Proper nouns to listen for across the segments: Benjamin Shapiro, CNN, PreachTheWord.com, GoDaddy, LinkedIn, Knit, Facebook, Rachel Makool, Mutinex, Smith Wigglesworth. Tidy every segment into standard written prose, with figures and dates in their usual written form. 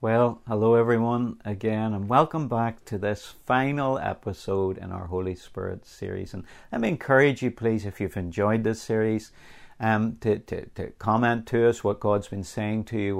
Well, hello everyone again, and welcome back to this final episode in our Holy Spirit series. And let me encourage you, please, if you've enjoyed this series, to comment to us what God's been saying to you,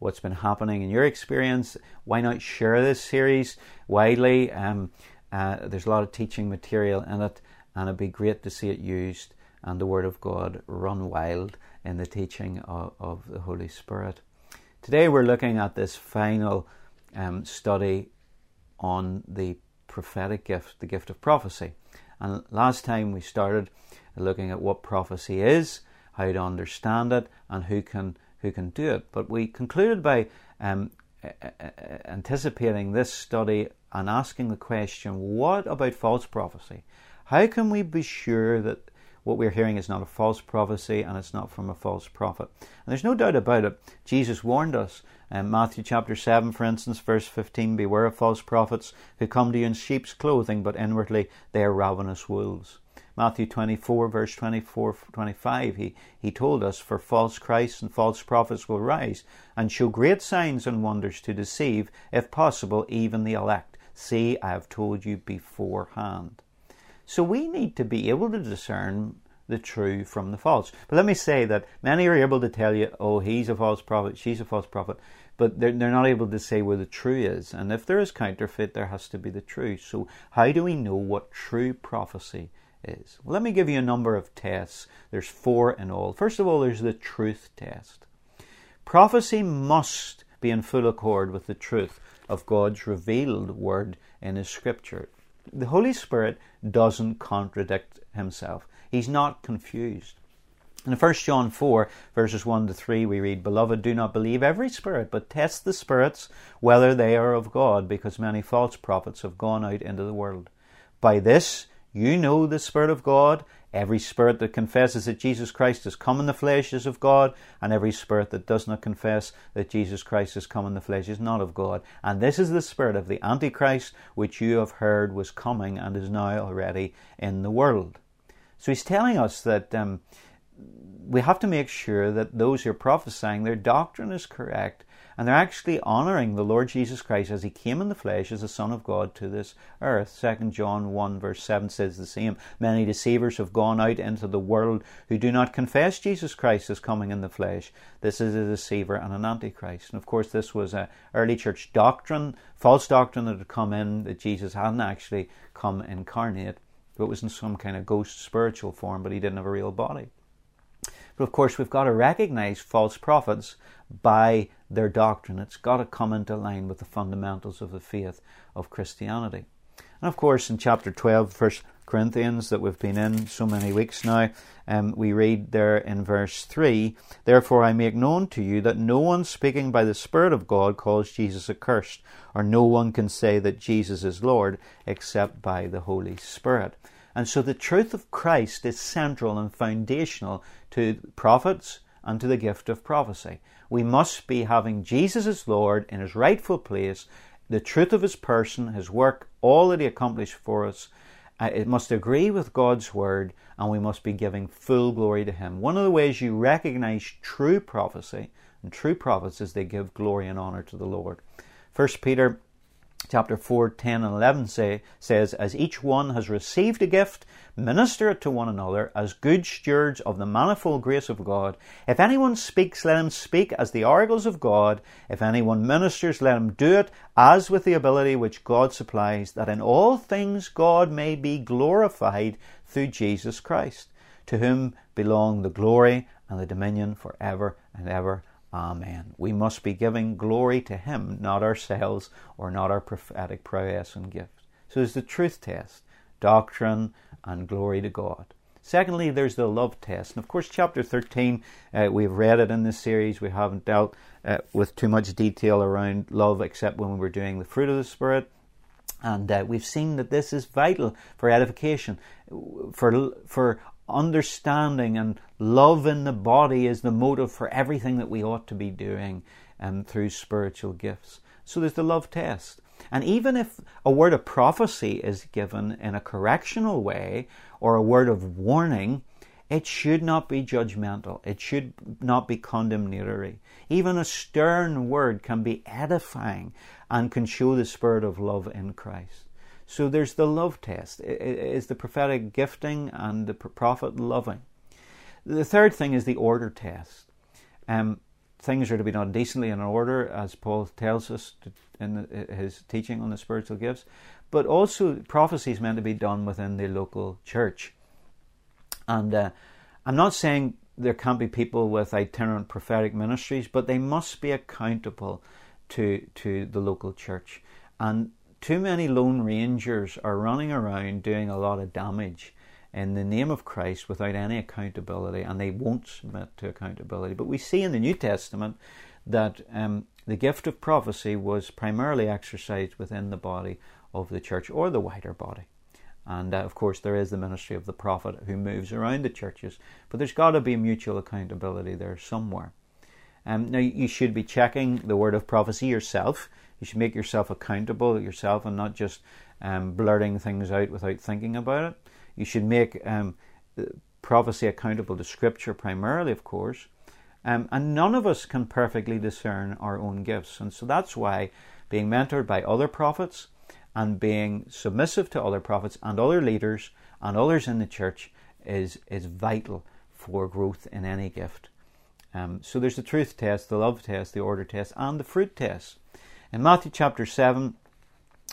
what's been happening in your experience. Why not share this series widely? There's a lot of teaching material in it, and it'd be great to see it used and the Word of God run wild in the teaching of the Holy Spirit. Today we're looking at this final study on the prophetic gift, the gift of prophecy. And last time we started looking at what prophecy is, how to understand it, and who can do it. But we concluded by anticipating this study and asking the question, what about false prophecy? How can we be sure that what we're hearing is not a false prophecy and it's not from a false prophet? And there's no doubt about it. Jesus warned us in Matthew chapter 7, for instance, verse 15, "Beware of false prophets who come to you in sheep's clothing, but inwardly they are ravenous wolves." Matthew 24, verse 24-25, he told us, "For false Christs and false prophets will rise and show great signs and wonders to deceive, if possible, even the elect. See, I have told you beforehand." So we need to be able to discern the true from the false. But let me say that many are able to tell you, oh, he's a false prophet, she's a false prophet, but they're not able to say where the true is. And if there is counterfeit, there has to be the true. So how do we know what true prophecy is? Well, let me give you a number of tests. There's 4 in all. First of all, there's the truth test. Prophecy must be in full accord with the truth of God's revealed word in His Scripture. The Holy Spirit doesn't contradict Himself. He's not confused. In 1 John 4, verses 1-3, we read, "Beloved, do not believe every spirit, but test the spirits, whether they are of God, because many false prophets have gone out into the world. By this you know the Spirit of God. Every spirit that confesses that Jesus Christ has come in the flesh is of God, and every spirit that does not confess that Jesus Christ has come in the flesh is not of God. And this is the spirit of the Antichrist, which you have heard was coming and is now already in the world." So he's telling us that we have to make sure that those who are prophesying, their doctrine is correct, and they're actually honouring the Lord Jesus Christ as He came in the flesh as the Son of God to this earth. 2 John 1 verse 7 says the same. "Many deceivers have gone out into the world who do not confess Jesus Christ as coming in the flesh. This is a deceiver and an antichrist." And of course this was an early church doctrine, false doctrine that had come in, that Jesus hadn't actually come incarnate. It was in some kind of ghost spiritual form, but He didn't have a real body. But of course we've got to recognise false prophets by their doctrine. It's got to come into line with the fundamentals of the faith of Christianity. And of course in chapter 12, 1 Corinthians, that we've been in so many weeks now, we read there in verse 3, "Therefore I make known to you that no one speaking by the Spirit of God calls Jesus accursed, or no one can say that Jesus is Lord except by the Holy Spirit." And so the truth of Christ is central and foundational to prophets and to the gift of prophecy. We must be having Jesus as Lord in His rightful place, the truth of His person, His work, all that He accomplished for us. It must agree with God's word, and we must be giving full glory to Him. One of the ways you recognize true prophecy and true prophets is they give glory and honor to the Lord. 1 Peter Chapter 4, 10 and 11 says, "As each one has received a gift, minister it to one another as good stewards of the manifold grace of God. If anyone speaks, let him speak as the oracles of God. If anyone ministers, let him do it as with the ability which God supplies, that in all things God may be glorified through Jesus Christ, to whom belong the glory and the dominion for ever and ever. Amen." We must be giving glory to Him, not ourselves or not our prophetic prowess and gift. So there's the truth test, doctrine and glory to God. Secondly, there's the love test. And of course, chapter 13, we've read it in this series. We haven't dealt with too much detail around love except when we were doing the fruit of the Spirit. And we've seen that this is vital for edification, for understanding, and love in the body is the motive for everything that we ought to be doing through spiritual gifts. So there's the love test. And even if a word of prophecy is given in a correctional way or a word of warning, It should not be judgmental. It should not be condemnatory. Even a stern word can be edifying and can show the spirit of love in Christ. So there's the love test. It is the prophetic gifting and the prophet loving. The third thing is the order test. Things are to be done decently in order, as Paul tells us in his teaching on the spiritual gifts. But also prophecy is meant to be done within the local church. And I'm not saying there can't be people with itinerant prophetic ministries, but they must be accountable to the local church. And too many lone rangers are running around doing a lot of damage in the name of Christ without any accountability, and they won't submit to accountability. But we see in the New Testament that the gift of prophecy was primarily exercised within the body of the church or the wider body. And of course there is the ministry of the prophet who moves around the churches, but there's got to be mutual accountability there somewhere. Now you should be checking the word of prophecy yourself. You should make yourself accountable yourself and not just blurting things out without thinking about it. You should make prophecy accountable to Scripture primarily, of course. And none of us can perfectly discern our own gifts. And so that's why being mentored by other prophets and being submissive to other prophets and other leaders and others in the church is vital for growth in any gift. So there's the truth test, the love test, the order test, and the fruit test. In Matthew chapter 7,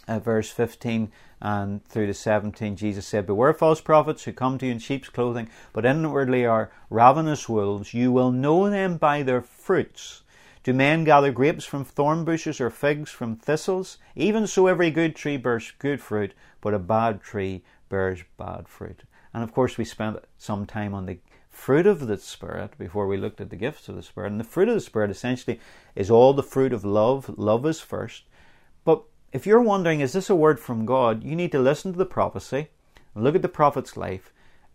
verse 15 and through to 17, Jesus said, "Beware false prophets who come to you in sheep's clothing, but inwardly are ravenous wolves. You will know them by their fruits. Do men gather grapes from thorn bushes or figs from thistles? Even so, every good tree bears good fruit, but a bad tree bears bad fruit." And of course, we spent some time on the fruit of the Spirit before we looked at the gifts of the Spirit. And the fruit of the Spirit essentially is all the fruit of love. Love is first. But if you're wondering, is this a word from God? You need to listen to the prophecy and look at the prophet's life.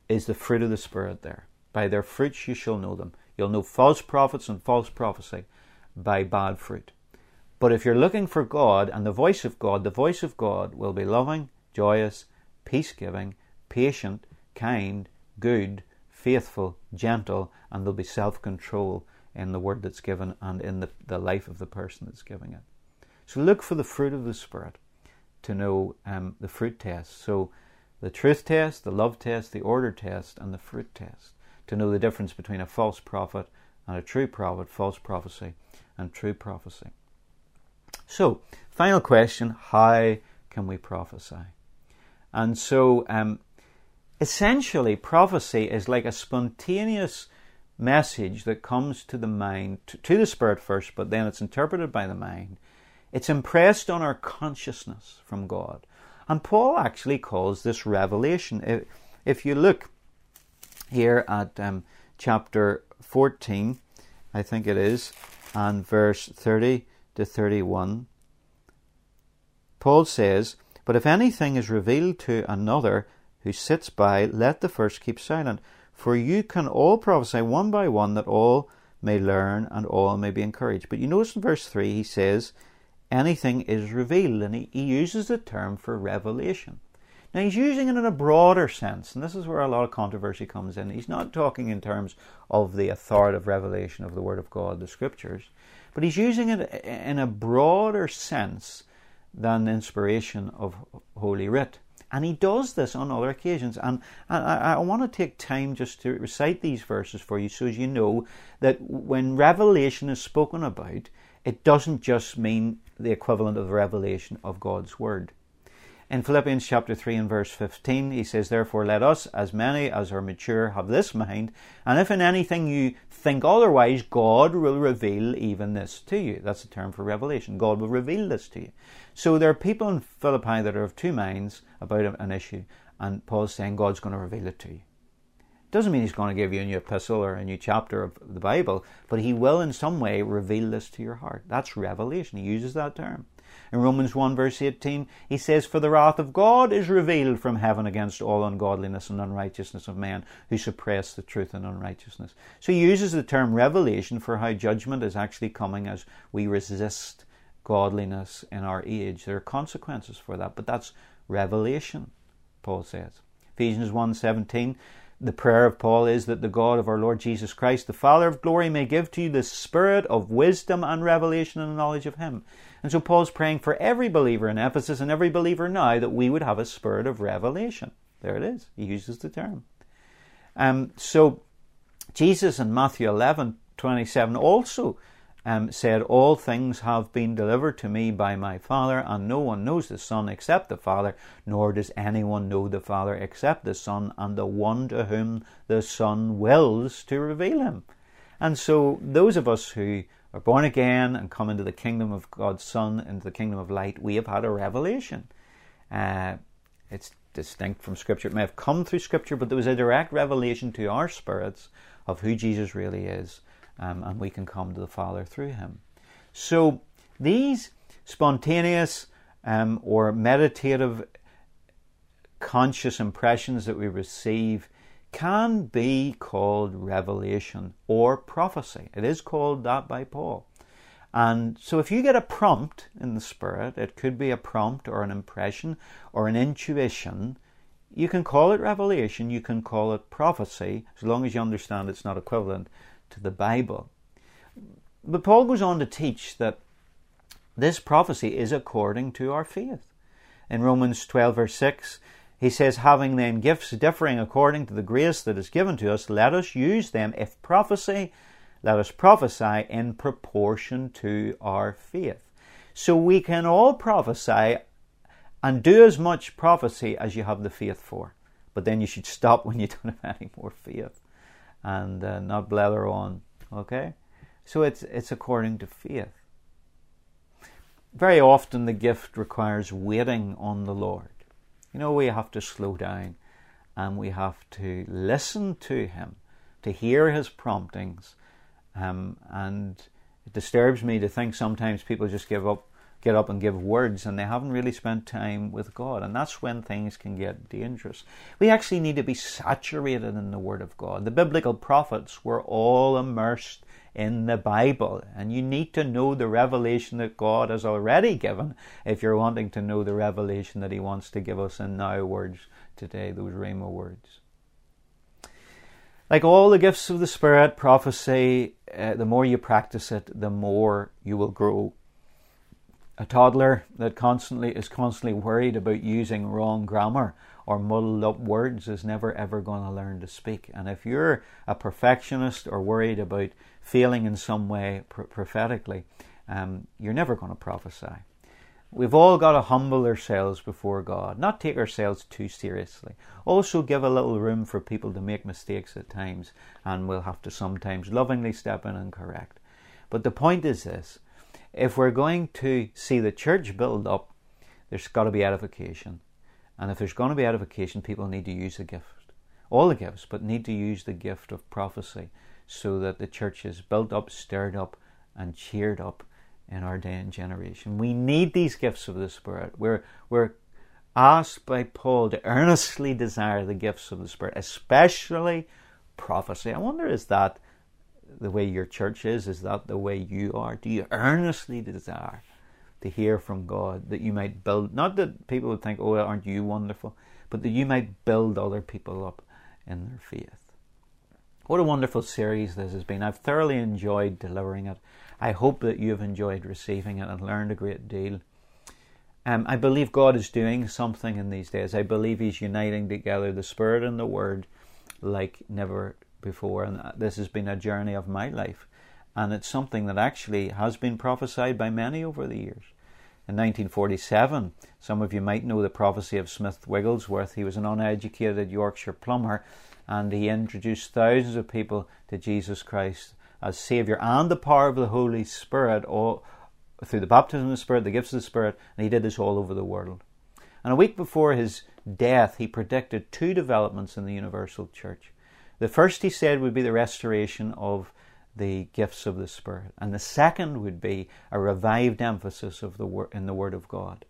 Is the fruit of the Spirit there? By their fruits you shall know them. You'll know false prophets and false prophecy by bad fruit. But if you're looking for God and the voice of God will be loving, joyous, peace-giving, patient, kind, good, faithful, gentle, and there'll be self-control in the word that's given and in the life of the person that's giving it. So look for the fruit of the Spirit to know the fruit test. So the truth test, the love test, the order test, and the fruit test to know the difference between a false prophet and a true prophet, false prophecy and true prophecy. So, final question, how can we prophesy? And so, essentially, prophecy is like a spontaneous message that comes to the mind, to the Spirit first, but then it's interpreted by the mind. It's impressed on our consciousness from God. And Paul actually calls this revelation. If you look here at chapter 14, I think it is, and verse 30 to 31, Paul says, "But if anything is revealed to another who sits by, let the first keep silent. For you can all prophesy one by one, that all may learn and all may be encouraged." But you notice in verse 3 he says, "Anything is revealed." And he uses the term for revelation. Now he's using it in a broader sense, and this is where a lot of controversy comes in. He's not talking in terms of the authoritative revelation of the Word of God, the Scriptures, but he's using it in a broader sense than the inspiration of Holy Writ. And he does this on other occasions. And I want to take time just to recite these verses for you so as you know that when revelation is spoken about, it doesn't just mean the equivalent of the revelation of God's Word. In Philippians chapter 3 and verse 15, he says, "Therefore let us, as many as are mature, have this mind. And if in anything you think otherwise, God will reveal even this to you." That's the term for revelation. God will reveal this to you. So there are people in Philippi that are of two minds about an issue. And Paul's saying God's going to reveal it to you. Doesn't mean he's going to give you a new epistle or a new chapter of the Bible, but he will in some way reveal this to your heart. That's revelation. He uses that term. In Romans 1 verse 18, he says, "For the wrath of God is revealed from heaven against all ungodliness and unrighteousness of men who suppress the truth in unrighteousness." So he uses the term revelation for how judgment is actually coming as we resist godliness in our age. There are consequences for that, but that's revelation, Paul says. Ephesians 1:17, The prayer of Paul is that the God of our Lord Jesus Christ, the Father of glory, may give to you the spirit of wisdom and revelation and the knowledge of Him. And so Paul's praying for every believer in Ephesus and every believer now that we would have a spirit of revelation. There it is. He uses the term. So Jesus in Matthew 11:27 also said, "All things have been delivered to me by my Father, and no one knows the Son except the Father, nor does anyone know the Father except the Son, and the one to whom the Son wills to reveal Him." And so those of us who are born again and come into the kingdom of God's Son, into the kingdom of light, we have had a revelation. It's distinct from Scripture. It may have come through Scripture, but there was a direct revelation to our spirits of who Jesus really is. And we can come to the Father through Him. So these spontaneous or meditative conscious impressions that we receive can be called revelation or prophecy. It is called that by Paul. And so if you get a prompt in the Spirit, it could be a prompt or an impression or an intuition. You can call it revelation, you can call it prophecy, as long as you understand it's not equivalent to the Bible. But Paul goes on to teach that this prophecy is according to our faith. In Romans 12:6, he says, "Having then gifts differing according to the grace that is given to us, let us use them. If prophecy, let us prophesy in proportion to our faith." So we can all prophesy and do as much prophecy as you have the faith for. But then you should stop when you don't have any more faith and not blather on, okay? So it's according to faith. Very often the gift requires waiting on the Lord. You know, we have to slow down and we have to listen to Him, to hear His promptings. And it disturbs me to think sometimes people just get up and give words and they haven't really spent time with God. And that's when things can get dangerous. We actually need to be saturated in the Word of God. The biblical prophets were all immersed in the Bible. And you need to know the revelation that God has already given if you're wanting to know the revelation that He wants to give us in now words today, those Rhema words. Like all the gifts of the Spirit, prophecy, the more you practice it, the more you will grow. A toddler that is constantly worried about using wrong grammar or muddled up words is never ever going to learn to speak. And if you're a perfectionist or worried about failing in some way prophetically, you're never going to prophesy. We've all got to humble ourselves before God, not take ourselves too seriously. Also give a little room for people to make mistakes at times, and we'll have to sometimes lovingly step in and correct. But the point is this. If we're going to see the church build up, there's got to be edification. And if there's going to be edification, people need to use the gift. All the gifts, but need to use the gift of prophecy so that the church is built up, stirred up, and cheered up in our day and generation. We need these gifts of the Spirit. We're asked by Paul to earnestly desire the gifts of the Spirit, especially prophecy. I wonder, is that the way your church is? Is that the way you are? Do you earnestly desire to hear from God that you might build, not that people would think, "Oh, aren't you wonderful," but that you might build other people up in their faith? What a wonderful series this has been. I've thoroughly enjoyed delivering it. I hope that you've enjoyed receiving it and learned a great deal. I believe God is doing something in these days. I believe He's uniting together the Spirit and the Word like never before, and this has been a journey of my life, and it's something that actually has been prophesied by many over the years. In 1947, some of you might know the prophecy of Smith Wigglesworth. He was an uneducated Yorkshire plumber, and he introduced thousands of people to Jesus Christ as Saviour and the power of the Holy Spirit, all through the baptism of the Spirit, the gifts of the Spirit, and he did this all over the world. And a week before his death, he predicted two developments in the universal church. The first, he said, would be the restoration of the gifts of the Spirit. And the second would be a revived emphasis of in the Word of God.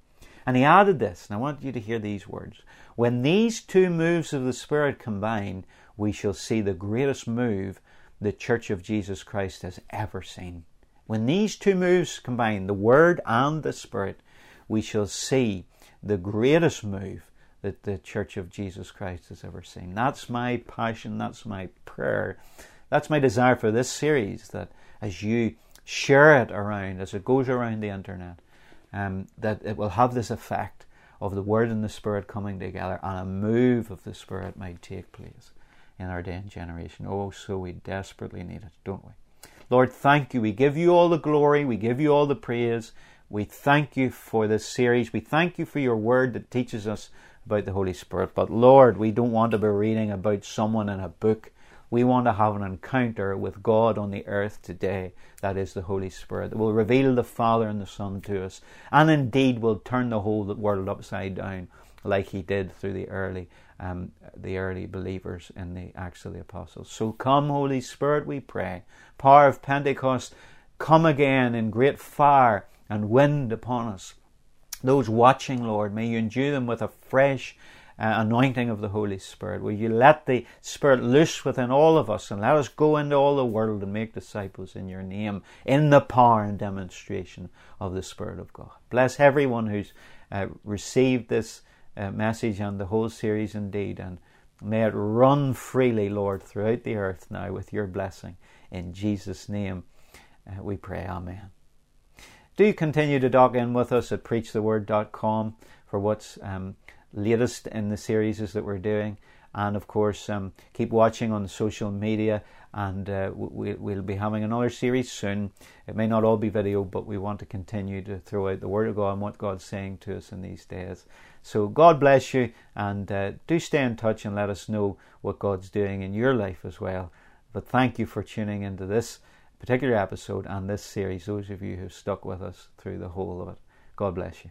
And he added this, and I want you to hear these words. "When these two moves of the Spirit combine, we shall see the greatest move the Church of Jesus Christ has ever seen." When these two moves combine, the Word and the Spirit, we shall see the greatest move that the Church of Jesus Christ has ever seen. That's my passion. That's my prayer. That's my desire for this series, that as you share it around, as it goes around the internet, that it will have this effect of the Word and the Spirit coming together, and a move of the Spirit might take place in our day and generation. Oh, so we desperately need it, don't we? Lord, thank you. We give you all the glory. We give you all the praise. We thank you for this series. We thank you for your Word that teaches us about the Holy Spirit. But Lord, we don't want to be reading about someone in a book. We want to have an encounter with God on the earth today. That is the Holy Spirit that will reveal the Father and the Son to us, and indeed will turn the whole world upside down, like he did through the early believers in the Acts of the Apostles. So come, Holy Spirit, we pray. Power of Pentecost, come again in great fire and wind upon us. Those watching, Lord, may you endue them with a fresh anointing of the Holy Spirit. Will you let the Spirit loose within all of us, and let us go into all the world and make disciples in your name, in the power and demonstration of the Spirit of God. Bless everyone who's received this message and the whole series indeed, and may it run freely, Lord, throughout the earth now with your blessing. In Jesus' name we pray. Amen. Do continue to dock in with us at PreachTheWord.com for what's latest in the series that we're doing. And of course, keep watching on social media, and we'll be having another series soon. It may not all be video, but we want to continue to throw out the Word of God and what God's saying to us in these days. So God bless you, and do stay in touch and let us know what God's doing in your life as well. But thank you for tuning into this particular episode and this series, those of you who stuck with us through the whole of it. God bless you.